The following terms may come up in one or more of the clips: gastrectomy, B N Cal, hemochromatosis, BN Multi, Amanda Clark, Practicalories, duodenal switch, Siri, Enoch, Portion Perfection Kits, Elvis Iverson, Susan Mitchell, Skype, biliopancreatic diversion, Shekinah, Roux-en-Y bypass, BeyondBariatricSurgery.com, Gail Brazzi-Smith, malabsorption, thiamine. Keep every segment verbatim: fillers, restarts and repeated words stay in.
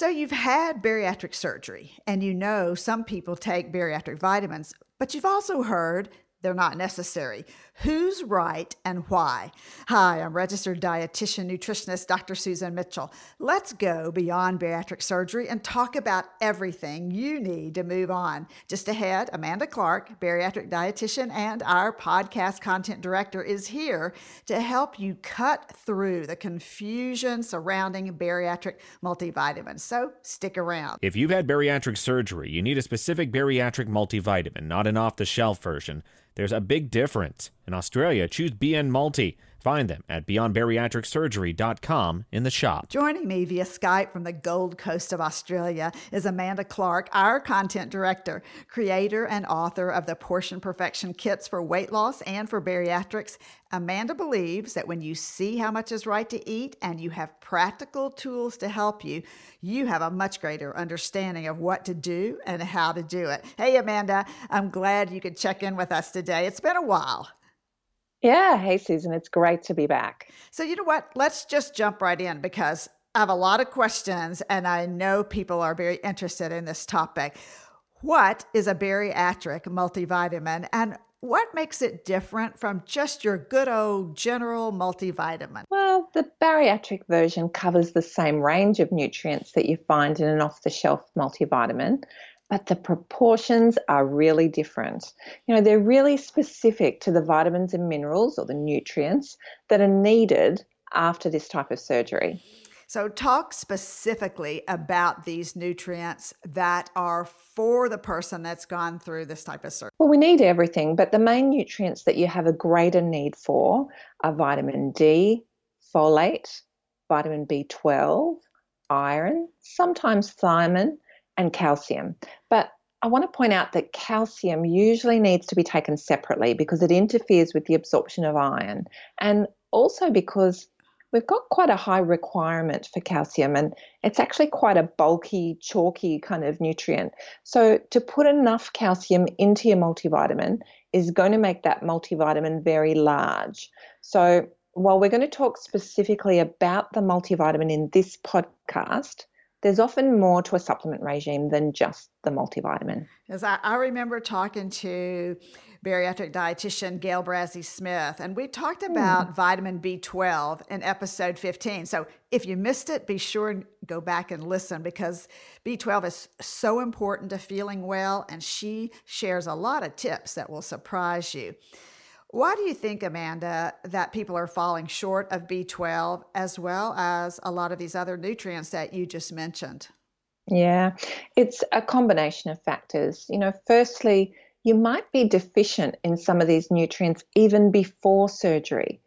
So you've had bariatric surgery, and you know some people take bariatric vitamins, but you've also heard they're not necessary. Who's right and why? Hi, I'm registered dietitian nutritionist Doctor Susan Mitchell. Let's go beyond bariatric surgery and talk about everything you need to move on. Just ahead, Amanda Clark, bariatric dietitian and our podcast content director, is here to help you cut through the confusion surrounding bariatric multivitamins. So stick around. If you've had bariatric surgery, you need a specific bariatric multivitamin, not an off-the-shelf version. There's a big difference. In Australia, choose B N Multi. Find them at beyond bariatric surgery dot com in the shop. Joining me via Skype from the Gold Coast of Australia is Amanda Clark, our content director, creator and author of the Portion Perfection Kits for weight loss and for bariatrics. Amanda believes that when you see how much is right to eat and you have practical tools to help you, you have a much greater understanding of what to do and how to do it. Hey, Amanda, I'm glad you could check in with us today. It's been a while. Yeah. Hey, Susan, it's great to be back. So you know what? Let's just jump right in because I have a lot of questions and I know people are very interested in this topic. What is a bariatric multivitamin and what makes it different from just your good old general multivitamin? Well, the bariatric version covers the same range of nutrients that you find in an off-the-shelf multivitamin, but the proportions are really different. You know, they're really specific to the vitamins and minerals or the nutrients that are needed after this type of surgery. So talk specifically about these nutrients that are for the person that's gone through this type of surgery. Well, we need everything, but the main nutrients that you have a greater need for are vitamin D, folate, vitamin B twelve, iron, sometimes thiamine, and calcium. But I want to point out that calcium usually needs to be taken separately because it interferes with the absorption of iron, and also because we've got quite a high requirement for calcium, and it's actually quite a bulky, chalky kind of nutrient. So to put enough calcium into your multivitamin is going to make that multivitamin very large. So while we're going to talk specifically about the multivitamin in this podcast, there's often more to a supplement regime than just the multivitamin. As I, I remember talking to bariatric dietitian Gail Brazzi-Smith, and we talked about mm. vitamin B twelve in episode fifteen. So if you missed it, be sure and go back and listen because B twelve is so important to feeling well, and she shares a lot of tips that will surprise you. Why do you think, Amanda, that people are falling short of B twelve as well as a lot of these other nutrients that you just mentioned? Yeah, it's a combination of factors. You know, firstly, you might be deficient in some of these nutrients even before surgery,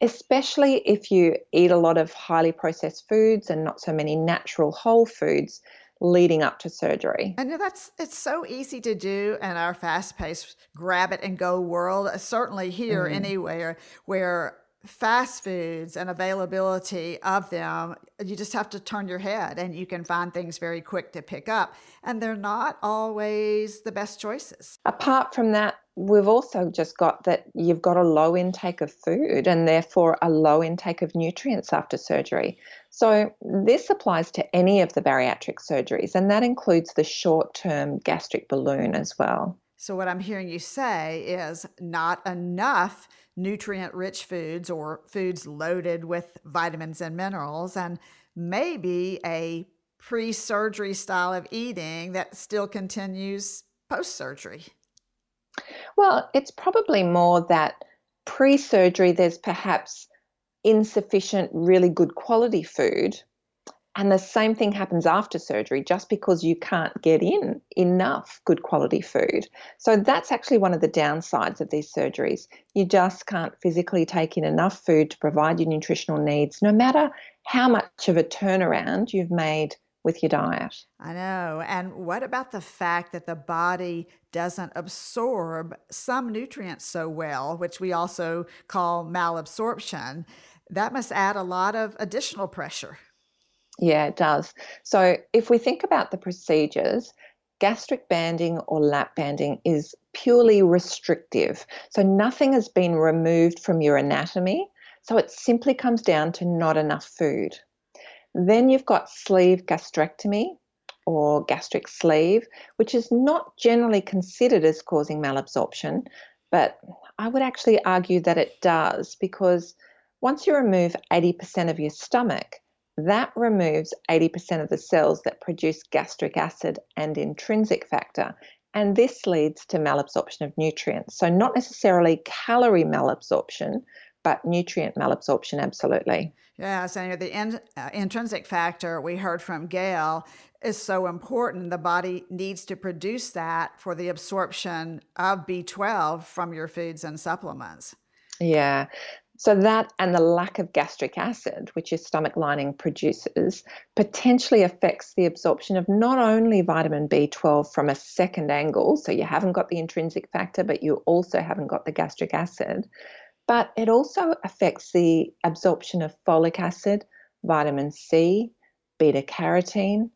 especially if you eat a lot of highly processed foods and not so many natural whole foods leading up to surgery. And that's, it's so easy to do in our fast-paced grab-it-and-go world, certainly here mm. anywhere, where fast foods and availability of them, you just have to turn your head and you can find things very quick to pick up. And they're not always the best choices. Apart from that, we've also just got that you've got a low intake of food and therefore a low intake of nutrients after surgery. So this applies to any of the bariatric surgeries, and that includes the short-term gastric balloon as well. So what I'm hearing you say is not enough nutrient-rich foods or foods loaded with vitamins and minerals, and maybe a pre-surgery style of eating that still continues post-surgery. Well, it's probably more that pre-surgery there's perhaps insufficient, really good quality food, and the same thing happens after surgery just because you can't get in enough good quality food. So that's actually one of the downsides of these surgeries. You just can't physically take in enough food to provide your nutritional needs, no matter how much of a turnaround you've made with your diet. I know. And what about the fact that the body doesn't absorb some nutrients so well, which we also call malabsorption? That must add a lot of additional pressure. Yeah, it does. So if we think about the procedures, gastric banding or lap banding is purely restrictive. So nothing has been removed from your anatomy. So it simply comes down to not enough food. Then you've got sleeve gastrectomy or gastric sleeve, which is not generally considered as causing malabsorption, but I would actually argue that it does, because once you remove eighty percent of your stomach, that removes eighty percent of the cells that produce gastric acid and intrinsic factor, and this leads to malabsorption of nutrients. So not necessarily calorie malabsorption, but nutrient malabsorption, absolutely. Yes, and the in, uh, intrinsic factor we heard from Gail is so important. The body needs to produce that for the absorption of B twelve from your foods and supplements. Yeah. So that and the lack of gastric acid, which your stomach lining produces, potentially affects the absorption of not only vitamin B twelve from a second angle, so you haven't got the intrinsic factor, but you also haven't got the gastric acid, but it also affects the absorption of folic acid, vitamin C, beta-carotene,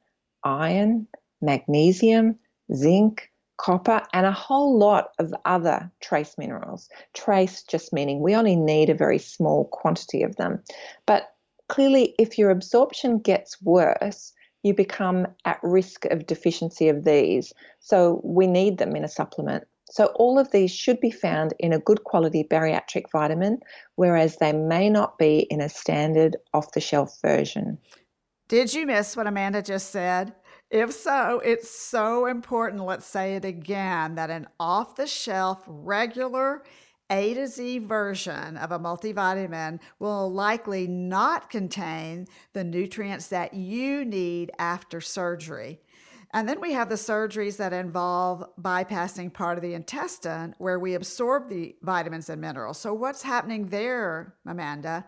iron, magnesium, zinc, copper, and a whole lot of other trace minerals. Trace just meaning we only need a very small quantity of them. But clearly, if your absorption gets worse, you become at risk of deficiency of these. So we need them in a supplement. So all of these should be found in a good quality bariatric vitamin, whereas they may not be in a standard off-the-shelf version. Did you miss what Amanda just said? If so, it's so important, let's say it again, that an off-the-shelf, regular A to Z version of a multivitamin will likely not contain the nutrients that you need after surgery. And then we have the surgeries that involve bypassing part of the intestine where we absorb the vitamins and minerals. So what's happening there, Amanda?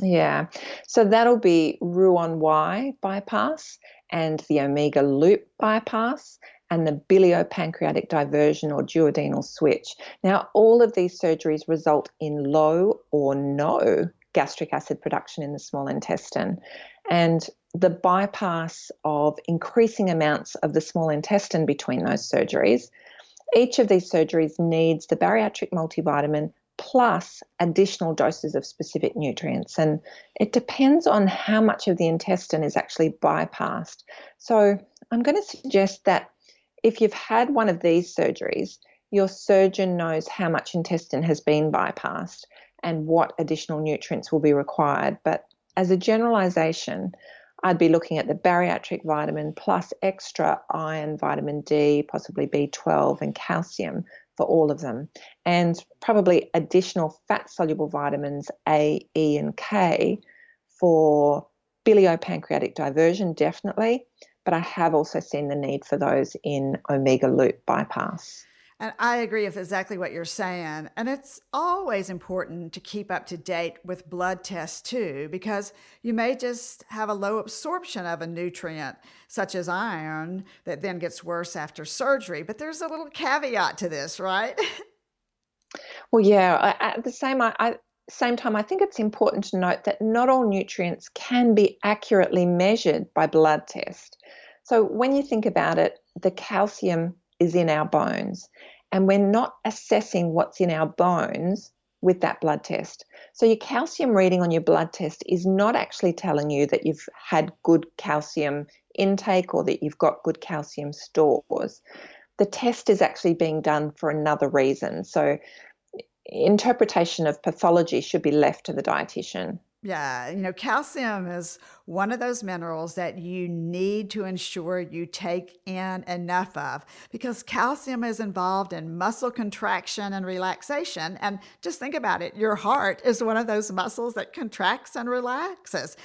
Yeah, so that'll be Roux-en-Y bypass and the omega loop bypass and the biliopancreatic diversion or duodenal switch. Now, all of these surgeries result in low or no gastric acid production in the small intestine. And the bypass of increasing amounts of the small intestine between those surgeries, each of these surgeries needs the bariatric multivitamin plus additional doses of specific nutrients. And it depends on how much of the intestine is actually bypassed. So I'm going to suggest that if you've had one of these surgeries, your surgeon knows how much intestine has been bypassed and what additional nutrients will be required. But as a generalization, I'd be looking at the bariatric vitamin plus extra iron, vitamin D, possibly B twelve and calcium for all of them, and probably additional fat-soluble vitamins A, E, and K for biliopancreatic diversion, definitely, but I have also seen the need for those in omega loop bypass. And I agree with exactly what you're saying. And it's always important to keep up to date with blood tests too, because you may just have a low absorption of a nutrient such as iron that then gets worse after surgery. But there's a little caveat to this, right? Well, yeah, at the same, I, I, same time, I think it's important to note that not all nutrients can be accurately measured by blood test. So when you think about it, the calcium is in our bones, and we're not assessing what's in our bones with that blood test. So your calcium reading on your blood test is not actually telling you that you've had good calcium intake or that you've got good calcium stores. The test is actually being done for another reason. So interpretation of pathology should be left to the dietitian. Yeah, you know, calcium is one of those minerals that you need to ensure you take in enough of, because calcium is involved in muscle contraction and relaxation. And just think about it, your heart is one of those muscles that contracts and relaxes.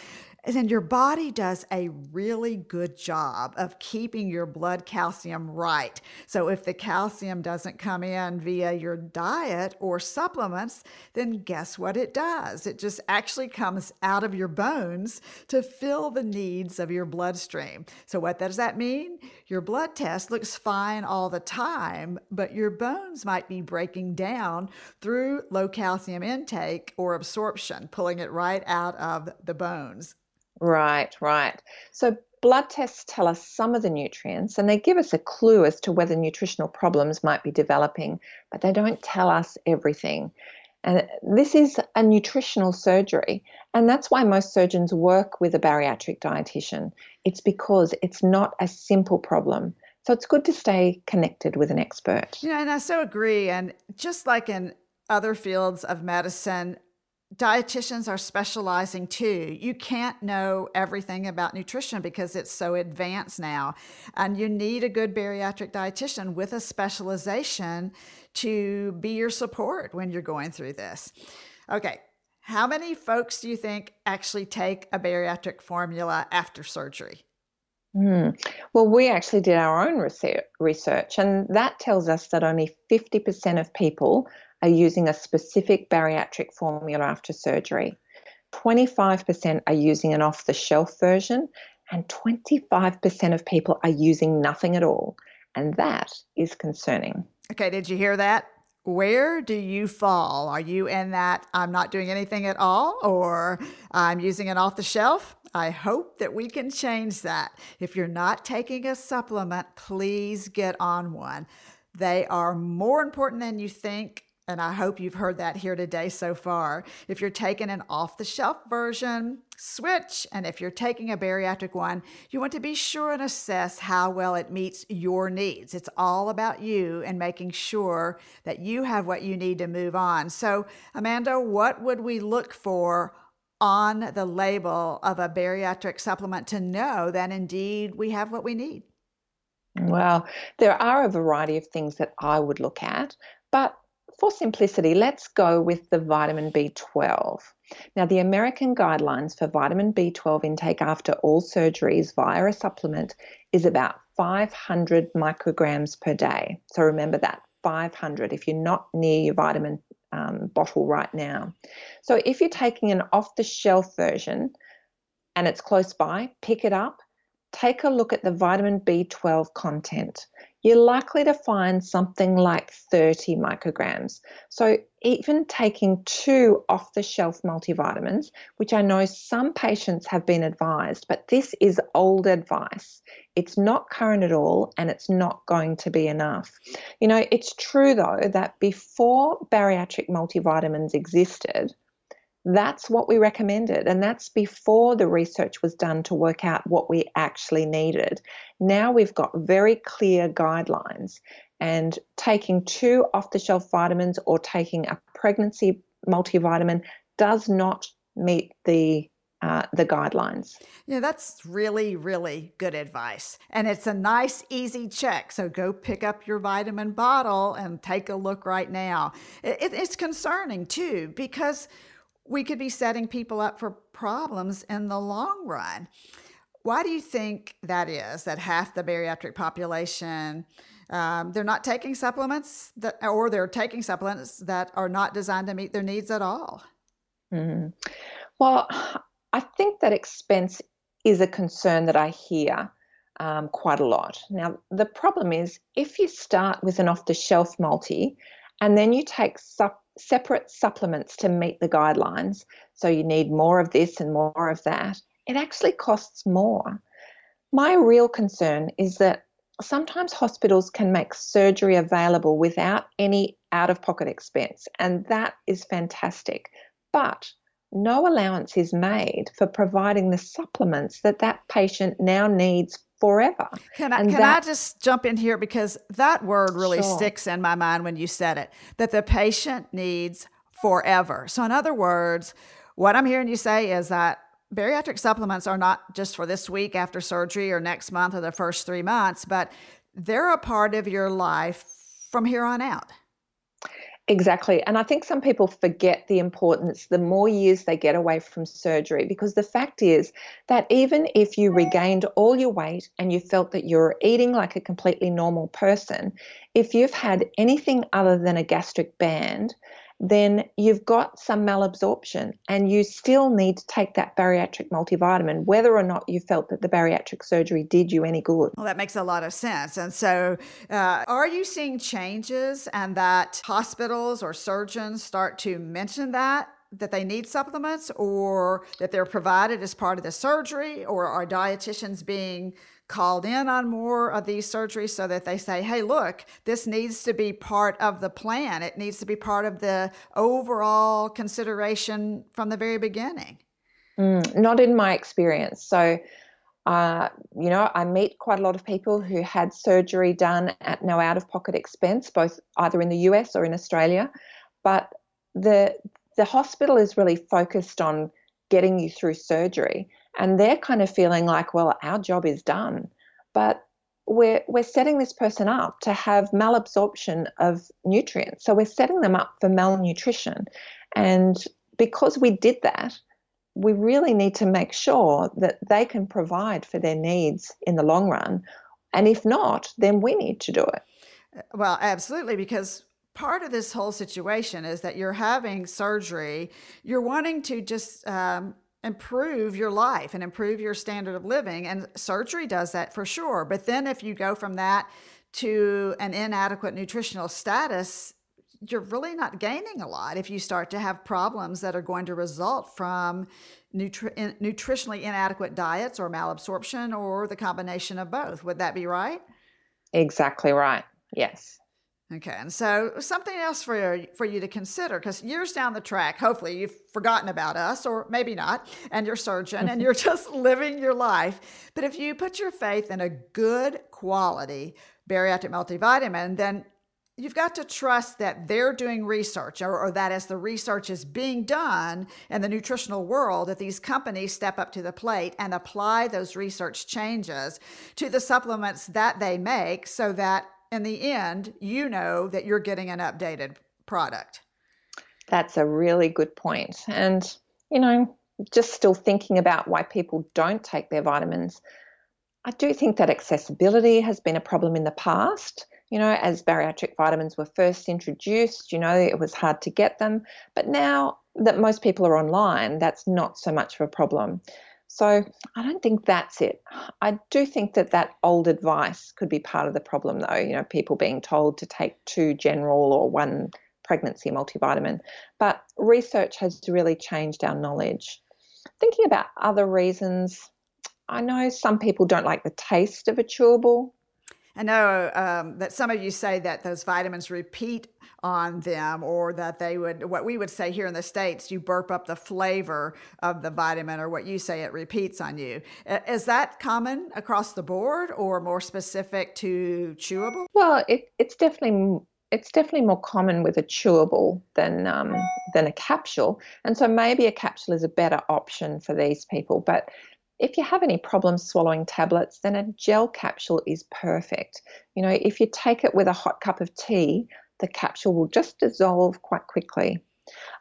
And then your body does a really good job of keeping your blood calcium right. So if the calcium doesn't come in via your diet or supplements, then guess what it does? It just actually comes out of your bones to fill the needs of your bloodstream. So what does that mean? Your blood test looks fine all the time, but your bones might be breaking down through low calcium intake or absorption, pulling it right out of the bones. Right, right. So blood tests tell us some of the nutrients, and they give us a clue as to whether nutritional problems might be developing, but they don't tell us everything. And this is a nutritional surgery, and that's why most surgeons work with a bariatric dietitian. It's because it's not a simple problem. So it's good to stay connected with an expert. Yeah, and I so agree. And just like in other fields of medicine, dietitians are specializing too. You can't know everything about nutrition because it's so advanced now. And you need a good bariatric dietitian with a specialization to be your support when you're going through this. Okay, how many folks do you think actually take a bariatric formula after surgery? Hmm. Well, we actually did our own research, and that tells us that only fifty percent of people are using a specific bariatric formula after surgery. twenty-five percent are using an off-the-shelf version, and twenty-five percent of people are using nothing at all. And that is concerning. Okay, did you hear that? Where do you fall? Are you in that I'm not doing anything at all, or I'm using it off the shelf? I hope that we can change that. If you're not taking a supplement, please get on one. They are more important than you think, and I hope you've heard that here today so far. If you're taking an off-the-shelf version, switch. And if you're taking a bariatric one, you want to be sure and assess how well it meets your needs. It's all about you and making sure that you have what you need to move on. So, Amanda, what would we look for on the label of a bariatric supplement to know that indeed we have what we need? Well, there are a variety of things that I would look at, but for simplicity, let's go with the vitamin B twelve. Now, the American guidelines for vitamin B twelve intake after all surgeries via a supplement is about five hundred micrograms per day. So remember that, five hundred, if you're not near your vitamin um, bottle right now. So if you're taking an off-the-shelf version and it's close by, pick it up, take a look at the vitamin B twelve content. You're likely to find something like thirty micrograms. So even taking two off-the-shelf multivitamins, which I know some patients have been advised, but this is old advice. It's not current at all, and it's not going to be enough. You know, it's true though that before bariatric multivitamins existed, that's what we recommended, and that's before the research was done to work out what we actually needed. Now we've got very clear guidelines, and taking two off-the-shelf vitamins or taking a pregnancy multivitamin does not meet the Uh, the guidelines. Yeah, that's really, really good advice. And it's a nice, easy check. So go pick up your vitamin bottle and take a look right now. It, it's concerning too, because we could be setting people up for problems in the long run. Why do you think that is, that half the bariatric population, um, they're not taking supplements that, or they're taking supplements that are not designed to meet their needs at all? Mm-hmm. Well, I think that expense is a concern that I hear um, quite a lot. Now, the problem is if you start with an off-the-shelf multi and then you take sup- separate supplements to meet the guidelines, so you need more of this and more of that, it actually costs more. My real concern is that sometimes hospitals can make surgery available without any out-of-pocket expense, and that is fantastic. But no allowance is made for providing the supplements that that patient now needs forever. Can I, can that, I just jump in here, because that word really sure. sticks in my mind when you said it, that the patient needs forever. So in other words, what I'm hearing you say is that bariatric supplements are not just for this week after surgery or next month or the first three months, but they're a part of your life from here on out. Exactly. And I think some people forget the importance the more years they get away from surgery, because the fact is that even if you regained all your weight and you felt that you're eating like a completely normal person, if you've had anything other than a gastric band, then you've got some malabsorption and you still need to take that bariatric multivitamin, whether or not you felt that the bariatric surgery did you any good. Well, that makes a lot of sense. And so uh, are you seeing changes and that hospitals or surgeons start to mention that, that they need supplements, or that they're provided as part of the surgery, or are dietitians being called in on more of these surgeries so that they say, hey, look, this needs to be part of the plan. It needs to be part of the overall consideration from the very beginning. Mm, not in my experience. So, uh, you know, I meet quite a lot of people who had surgery done at no out-of-pocket expense, both either in the U S or in Australia. But the the hospital is really focused on getting you through surgery. And they're kind of feeling like, well, our job is done. But we're we're setting this person up to have malabsorption of nutrients. So we're setting them up for malnutrition. And because we did that, we really need to make sure that they can provide for their needs in the long run. And if not, then we need to do it. Well, absolutely, because part of this whole situation is that you're having surgery, you're wanting to just um, improve your life and improve your standard of living. And surgery does that for sure. But then if you go from that to an inadequate nutritional status, you're really not gaining a lot if you start to have problems that are going to result from nutri- in, nutritionally inadequate diets or malabsorption or the combination of both. Would that be right? Exactly right. Yes. Okay. And so something else for you, for you to consider, because years down the track, hopefully you've forgotten about us, or maybe not, and you're a surgeon and you're just living your life. But if you put your faith in a good quality bariatric multivitamin, then you've got to trust that they're doing research, or, or that as the research is being done in the nutritional world, that these companies step up to the plate and apply those research changes to the supplements that they make, so that in the end, you know that you're getting an updated product. That's a really good point. And, you know, just still thinking about why people don't take their vitamins, I do think that accessibility has been a problem in the past. You know, as bariatric vitamins were first introduced, you know, it was hard to get them. But now that most people are online, that's not so much of a problem. So I don't think that's it. I do think that that old advice could be part of the problem, though, you know, people being told to take two general or one pregnancy multivitamin. But research has really changed our knowledge. Thinking about other reasons, I know some people don't like the taste of a chewable. I know um, that some of you say that those vitamins repeat on them, or that they would, what we would say here in the States, you burp up the flavor of the vitamin, or what you say, it repeats on you. Is that common across the board, or more specific to chewable? Well, it, it's definitely it's definitely more common with a chewable than um, than a capsule, and so maybe a capsule is a better option for these people, but if you have any problems swallowing tablets, then a gel capsule is perfect. You know, if you take it with a hot cup of tea, the capsule will just dissolve quite quickly.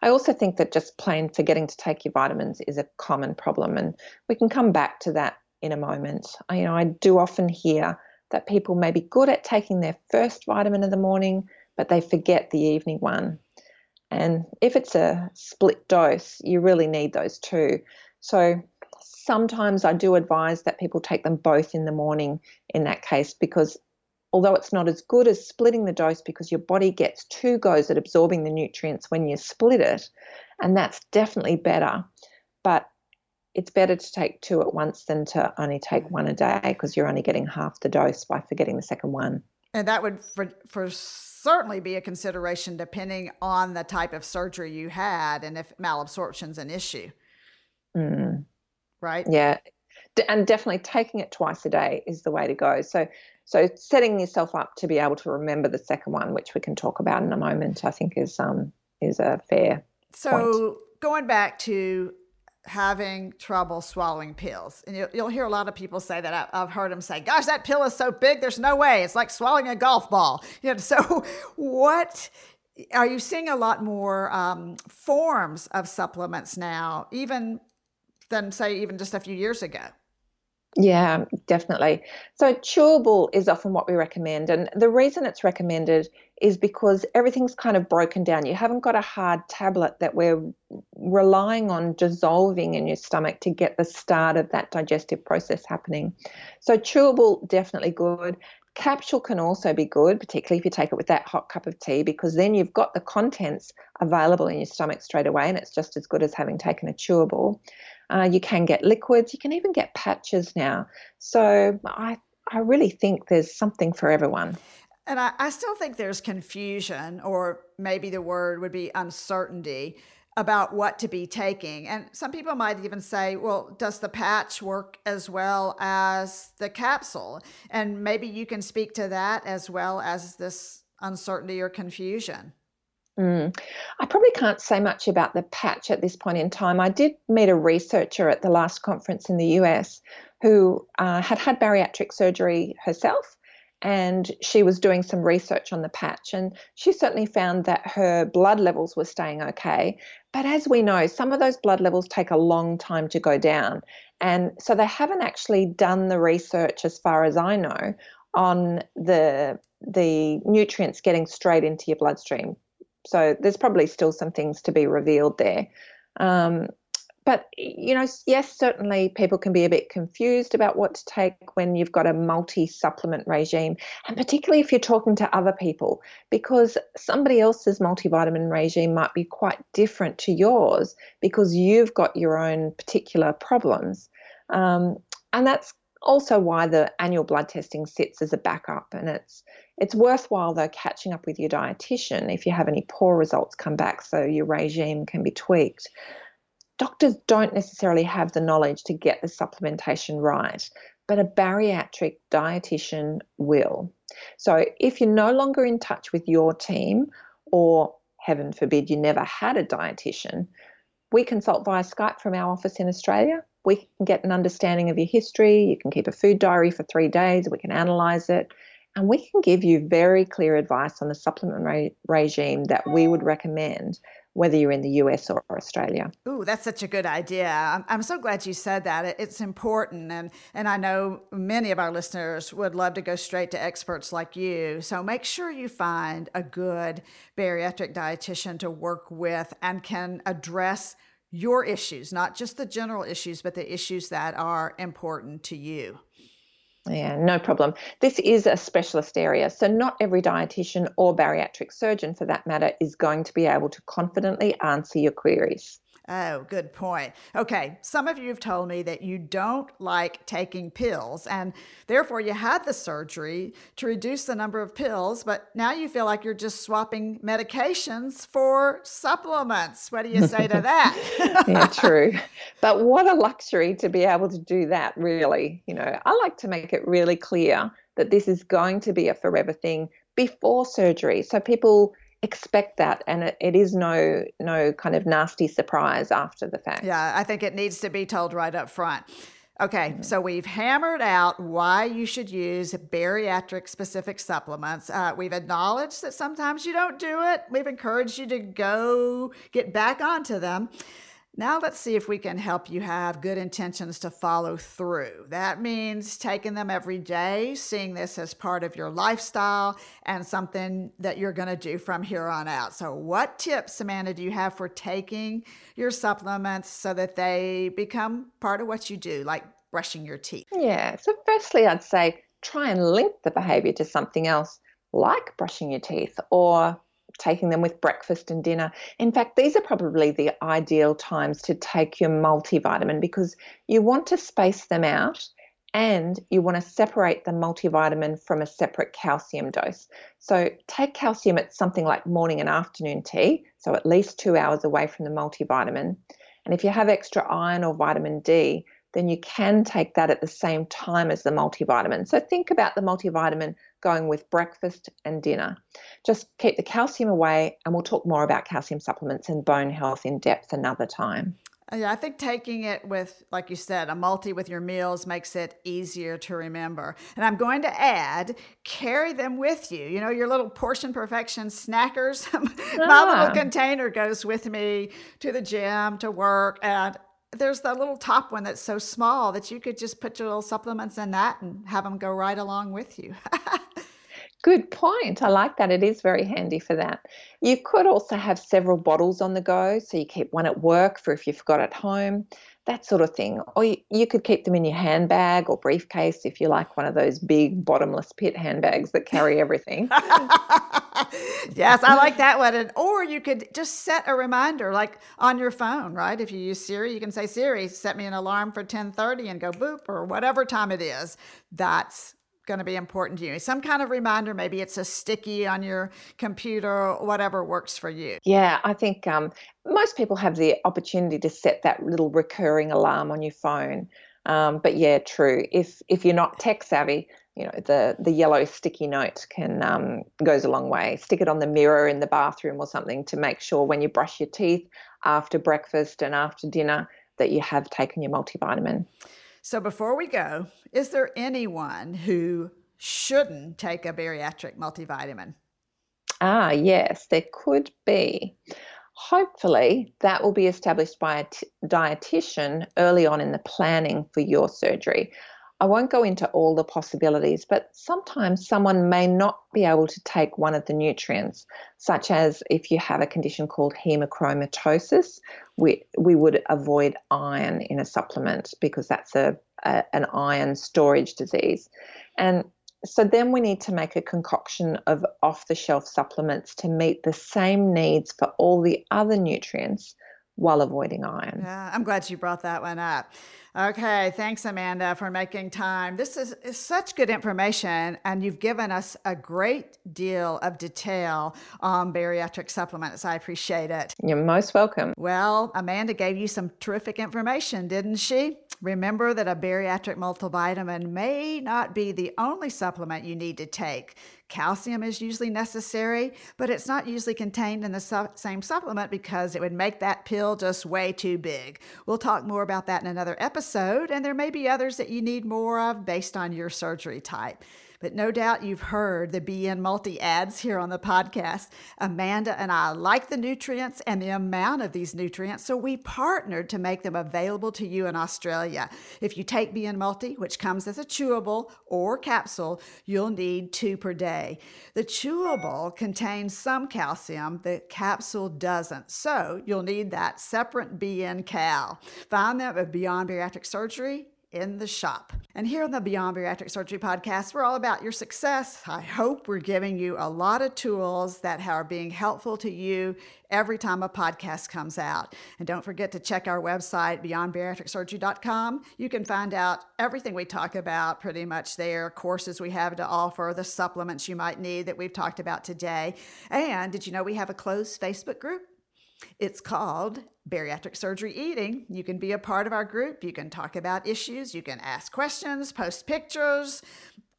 I also think that just plain forgetting to take your vitamins is a common problem, and we can come back to that in a moment. I, you know, I do often hear that people may be good at taking their first vitamin in the morning, but they forget the evening one. And if it's a split dose, you really need those two. So sometimes I do advise that people take them both in the morning in that case, because although it's not as good as splitting the dose, because your body gets two goes at absorbing the nutrients when you split it, and that's definitely better. But it's better to take two at once than to only take one a day, because you're only getting half the dose by forgetting the second one. And that would for for certainly be a consideration depending on the type of surgery you had and if malabsorption's an issue. Mm. Right. Yeah. And definitely taking it twice a day is the way to go. So so setting yourself up to be able to remember the second one, which we can talk about in a moment, I think is um is a fair So point. Going back to having trouble swallowing pills, and you'll hear a lot of people say that. I've heard them say, gosh, that pill is so big, there's no way. It's like swallowing a golf ball. You know, so what are you seeing a lot more um, forms of supplements now, even than say even just a few years ago? Yeah, definitely. So chewable is often what we recommend. And the reason it's recommended is because everything's kind of broken down. You haven't got a hard tablet that we're relying on dissolving in your stomach to get the start of that digestive process happening. So chewable, definitely good. Capsule can also be good, particularly if you take it with that hot cup of tea, because then you've got the contents available in your stomach straight away, and it's just as good as having taken a chewable. Uh, you can get liquids. You can even get patches now. So I, I really think there's something for everyone. And I, I still think there's confusion, or maybe the word would be uncertainty, about what to be taking. And some people might even say, well, does the patch work as well as the capsule? And maybe you can speak to that as well as this uncertainty or confusion. Mm. I probably can't say much about the patch at this point in time. I did meet a researcher at the last conference in the U S who uh, had had bariatric surgery herself, and she was doing some research on the patch, and she certainly found that her blood levels were staying okay. But as we know, some of those blood levels take a long time to go down. And so they haven't actually done the research, as far as I know, on the the nutrients getting straight into your bloodstream. So there's probably still some things to be revealed there. Um, But, you know, yes, certainly people can be a bit confused about what to take when you've got a multi-supplement regime, and particularly if you're talking to other people, because somebody else's multivitamin regime might be quite different to yours because you've got your own particular problems. Um, and that's also why the annual blood testing sits as a backup, and it's it's worthwhile, though, catching up with your dietitian if you have any poor results come back so your regime can be tweaked. Doctors don't necessarily have the knowledge to get the supplementation right, but a bariatric dietitian will. So if you're no longer in touch with your team, or heaven forbid you never had a dietitian, we consult via Skype from our office in Australia. We can get an understanding of your history. You can keep a food diary for three days. We can analyse it, and we can give you very clear advice on the supplement re- regime that we would recommend, whether you're in the U S or Australia. Ooh, that's such a good idea. I'm, I'm so glad you said that. It, it's important. And, and I know many of our listeners would love to go straight to experts like you. So make sure you find a good bariatric dietitian to work with and can address your issues, not just the general issues, but the issues that are important to you. Yeah, no problem. This is a specialist area, so not every dietitian or bariatric surgeon, for that matter, is going to be able to confidently answer your queries. Oh, good point. Okay, some of you have told me that you don't like taking pills, and therefore you had the surgery to reduce the number of pills, but now you feel like you're just swapping medications for supplements. What do you say to that? Yeah, true. But what a luxury to be able to do that, really. You know, I like to make it really clear that this is going to be a forever thing before surgery, so people expect that, and it, it is no no kind of nasty surprise after the fact. Yeah, I think it needs to be told right up front. Okay, mm-hmm. So we've hammered out why you should use bariatric-specific supplements. Uh, we've acknowledged that sometimes you don't do it. We've encouraged you to go get back onto them. Now let's see if we can help you have good intentions to follow through. That means taking them every day, seeing this as part of your lifestyle and something that you're going to do from here on out. So what tips, Amanda, do you have for taking your supplements so that they become part of what you do, like brushing your teeth? Yeah, so firstly, I'd say try and link the behavior to something else, like brushing your teeth or taking them with breakfast and dinner. In fact, these are probably the ideal times to take your multivitamin, because you want to space them out and you want to separate the multivitamin from a separate calcium dose. So take calcium at something like morning and afternoon tea, so at least two hours away from the multivitamin. And if you have extra iron or vitamin D, then you can take that at the same time as the multivitamin. So think about the multivitamin going with breakfast and dinner. Just keep the calcium away, and we'll talk more about calcium supplements and bone health in depth another time. Yeah, I think taking it with, like you said, a multi with your meals makes it easier to remember. And I'm going to add, carry them with you. You know, your little Portion Perfection snackers. Ah. My little container goes with me to the gym, to work, and there's that little top one that's so small that you could just put your little supplements in that and have them go right along with you. Good point. I like that. It is very handy for that. You could also have several bottles on the go, so you keep one at work for if you forgot at home, that sort of thing. Or you, you could keep them in your handbag or briefcase if you like one of those big bottomless pit handbags that carry everything. Yes, I like that one. And or you could just set a reminder like on your phone, right? If you use Siri, you can say, Siri, set me an alarm for ten thirty and go boop or whatever time it is. That's going to be important to you. Some kind of reminder, maybe it's a sticky on your computer, whatever works for you. Yeah, I think um, most people have the opportunity to set that little recurring alarm on your phone. Um, but yeah, true. If if you're not tech savvy, you know, the, the yellow sticky note can um, goes a long way. Stick it on the mirror in the bathroom or something to make sure when you brush your teeth after breakfast and after dinner that you have taken your multivitamin. So before we go, is there anyone who shouldn't take a bariatric multivitamin? Ah, yes, there could be. Hopefully, that will be established by a t- dietitian early on in the planning for your surgery. I won't go into all the possibilities, but sometimes someone may not be able to take one of the nutrients, such as if you have a condition called hemochromatosis, we, we would avoid iron in a supplement because that's a, a an iron storage disease. And so then we need to make a concoction of off-the-shelf supplements to meet the same needs for all the other nutrients while avoiding iron. Yeah, I'm glad you brought that one up. Okay, thanks, Amanda, for making time. This is, is such good information, and you've given us a great deal of detail on bariatric supplements. I appreciate it. You're most welcome. Well, Amanda gave you some terrific information, didn't she? Remember that a bariatric multivitamin may not be the only supplement you need to take. Calcium is usually necessary, but it's not usually contained in the su- same supplement because it would make that pill just way too big. We'll talk more about that in another episode, and there may be others that you need more of based on your surgery type. But no doubt you've heard the B N Multi ads here on the podcast. Amanda and I like the nutrients and the amount of these nutrients, so we partnered to make them available to you in Australia. If you take B N Multi, which comes as a chewable or capsule, you'll need two per day. The chewable contains some calcium, the capsule doesn't, so you'll need that separate B N Cal. Find them at Beyond Bariatric Surgery in the shop. And here on the Beyond Bariatric Surgery podcast, we're all about your success. I hope we're giving you a lot of tools that are being helpful to you every time a podcast comes out. And don't forget to check our website, beyond bariatric surgery dot com. You can find out everything we talk about pretty much there, courses we have to offer, the supplements you might need that we've talked about today. And did you know we have a closed Facebook group? It's called Bariatric Surgery Eating. You can be a part of our group. You can talk about issues. You can ask questions, post pictures,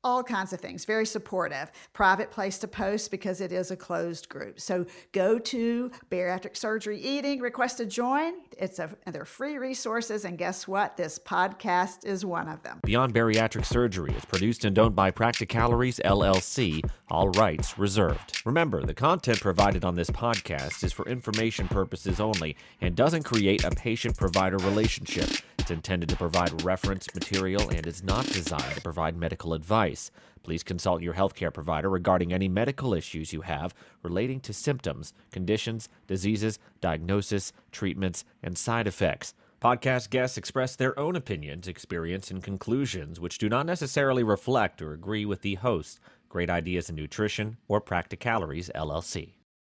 all kinds of things. Very supportive. Private place to post because it is a closed group. So go to Bariatric Surgery Eating, request to join. It's a, they're free resources. And guess what? This podcast is one of them. Beyond Bariatric Surgery is produced and owned by Practicalories, L L C. All rights reserved. Remember, the content provided on this podcast is for information purposes only and doesn't create a patient-provider relationship. It's intended to provide reference material and is not designed to provide medical advice. Please consult your healthcare provider regarding any medical issues you have relating to symptoms, conditions, diseases, diagnosis, treatments, and side effects. Podcast guests express their own opinions, experience, and conclusions, which do not necessarily reflect or agree with the host, Great Ideas in Nutrition, or Practicalories, L L C.